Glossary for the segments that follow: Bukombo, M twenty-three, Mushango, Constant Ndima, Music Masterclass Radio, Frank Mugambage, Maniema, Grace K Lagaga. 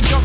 Jump!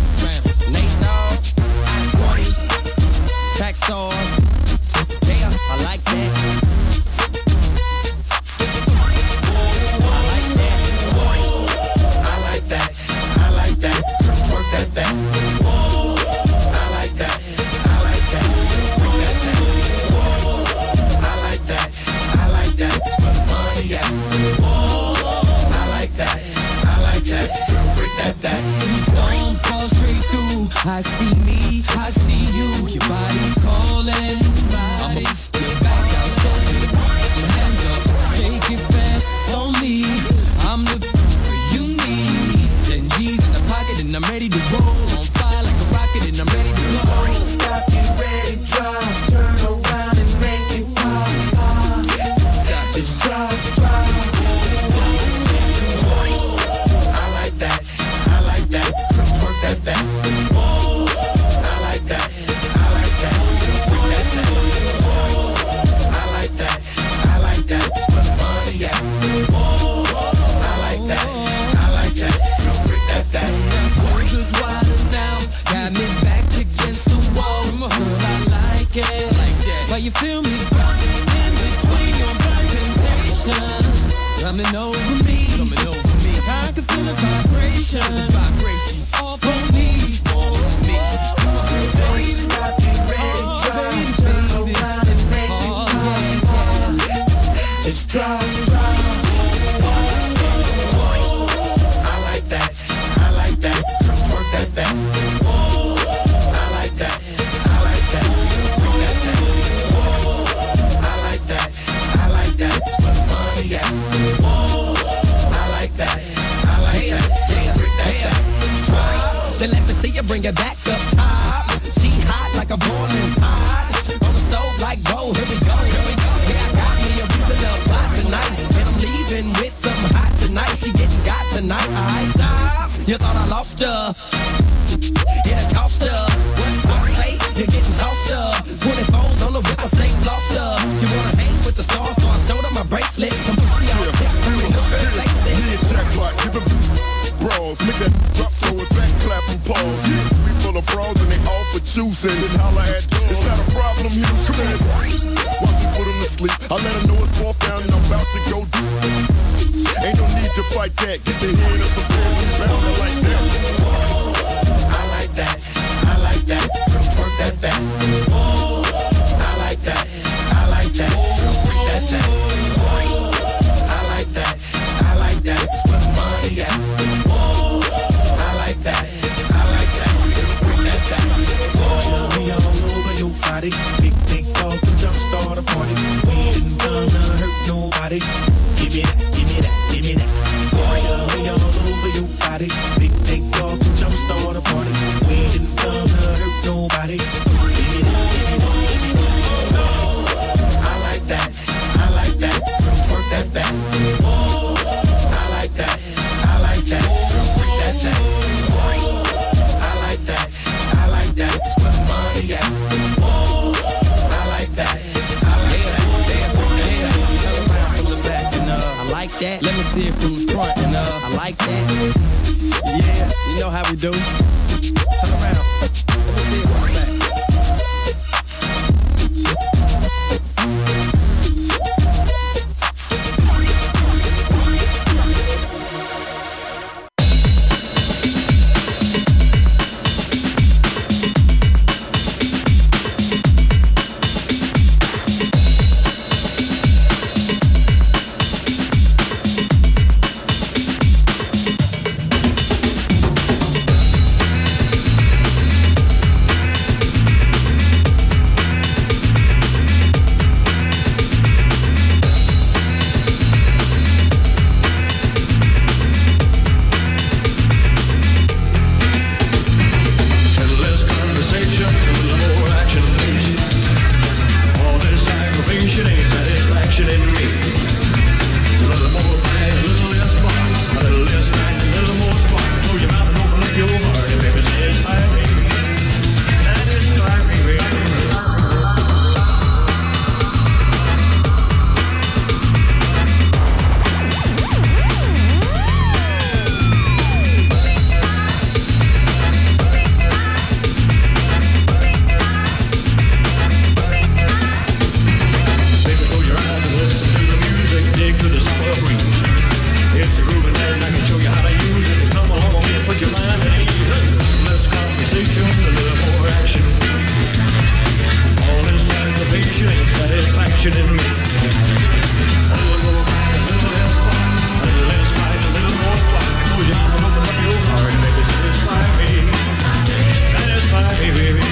Track stars, yeah, I like that. I like that, I like that. Work that. I like that, I like that. Work that. I like that, I like that. Put money at. I like that, I like that. Work that. Don't fall straight through. I see me, I see you. Your body. satisfaction in me. A little fight, a little less fight, a little less fight, a little more spite. Put your arm up on your heart, baby, satisfy me, satisfy me, baby.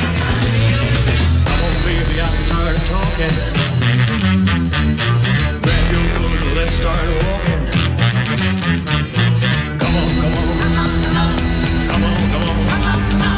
Oh, baby, I'm tired of talking. Grab your coat and let's start walking. Come on, come on, come on, come on, come on, come on, come on, come on, come on.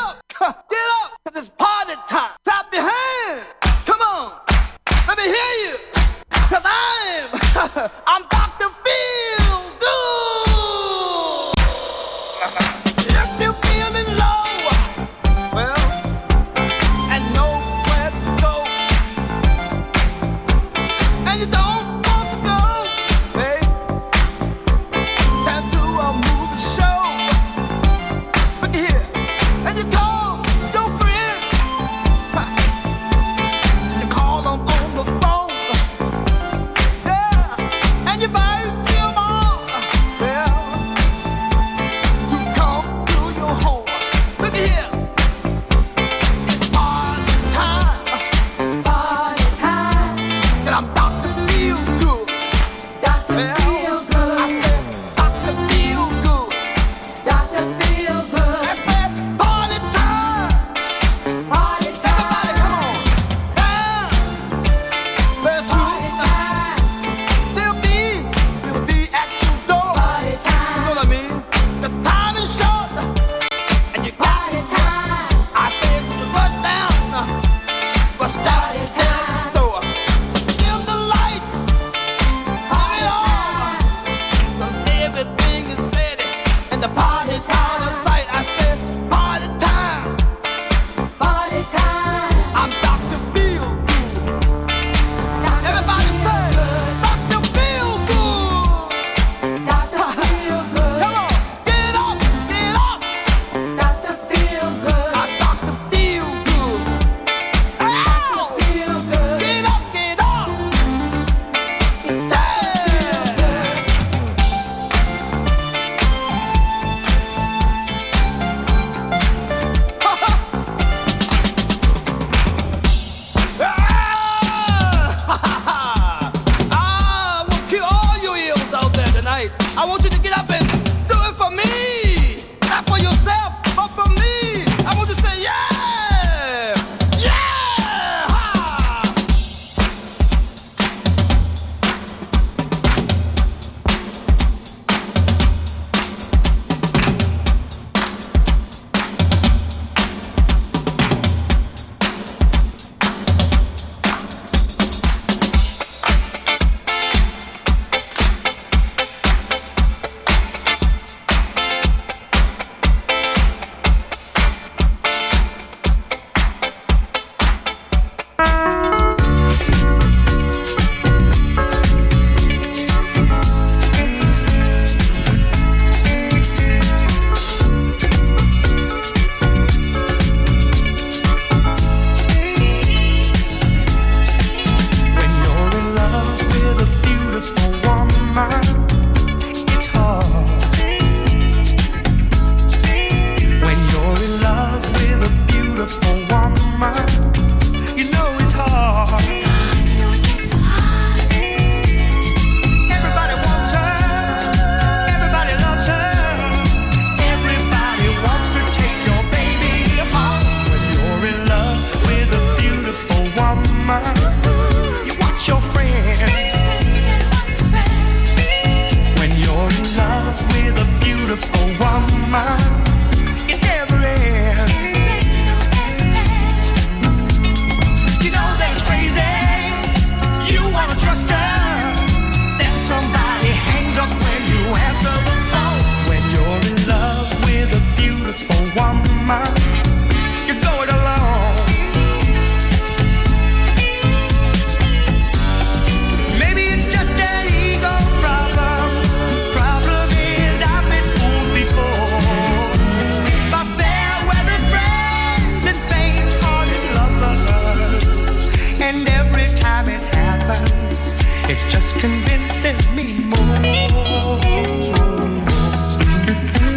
up, 'cause it's party time. Clap your hands, come on, let me hear you, 'cause I'm about to feel good. If you're feeling low, well, and nowhere to go, and you don't want to go, babe, then do a movie show. Look here, and you go.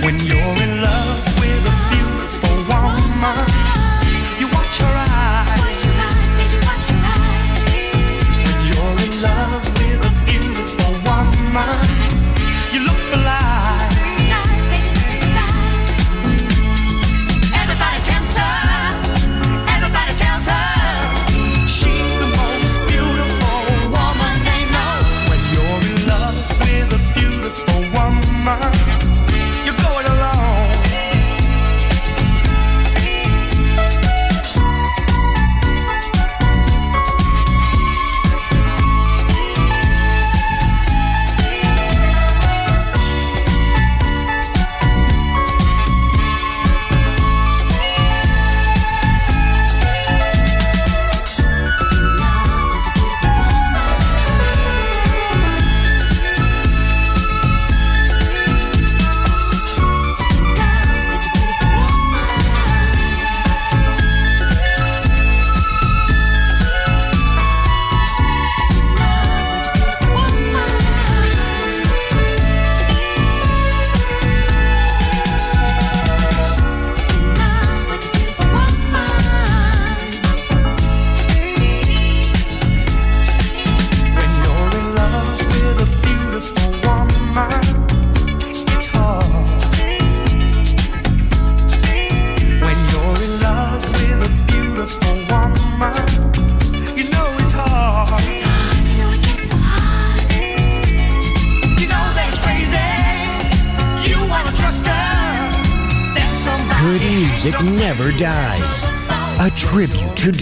When you're in love with a beautiful one. music never dies. A tribute to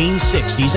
1960s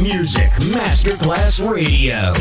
Music Masterclass Radio.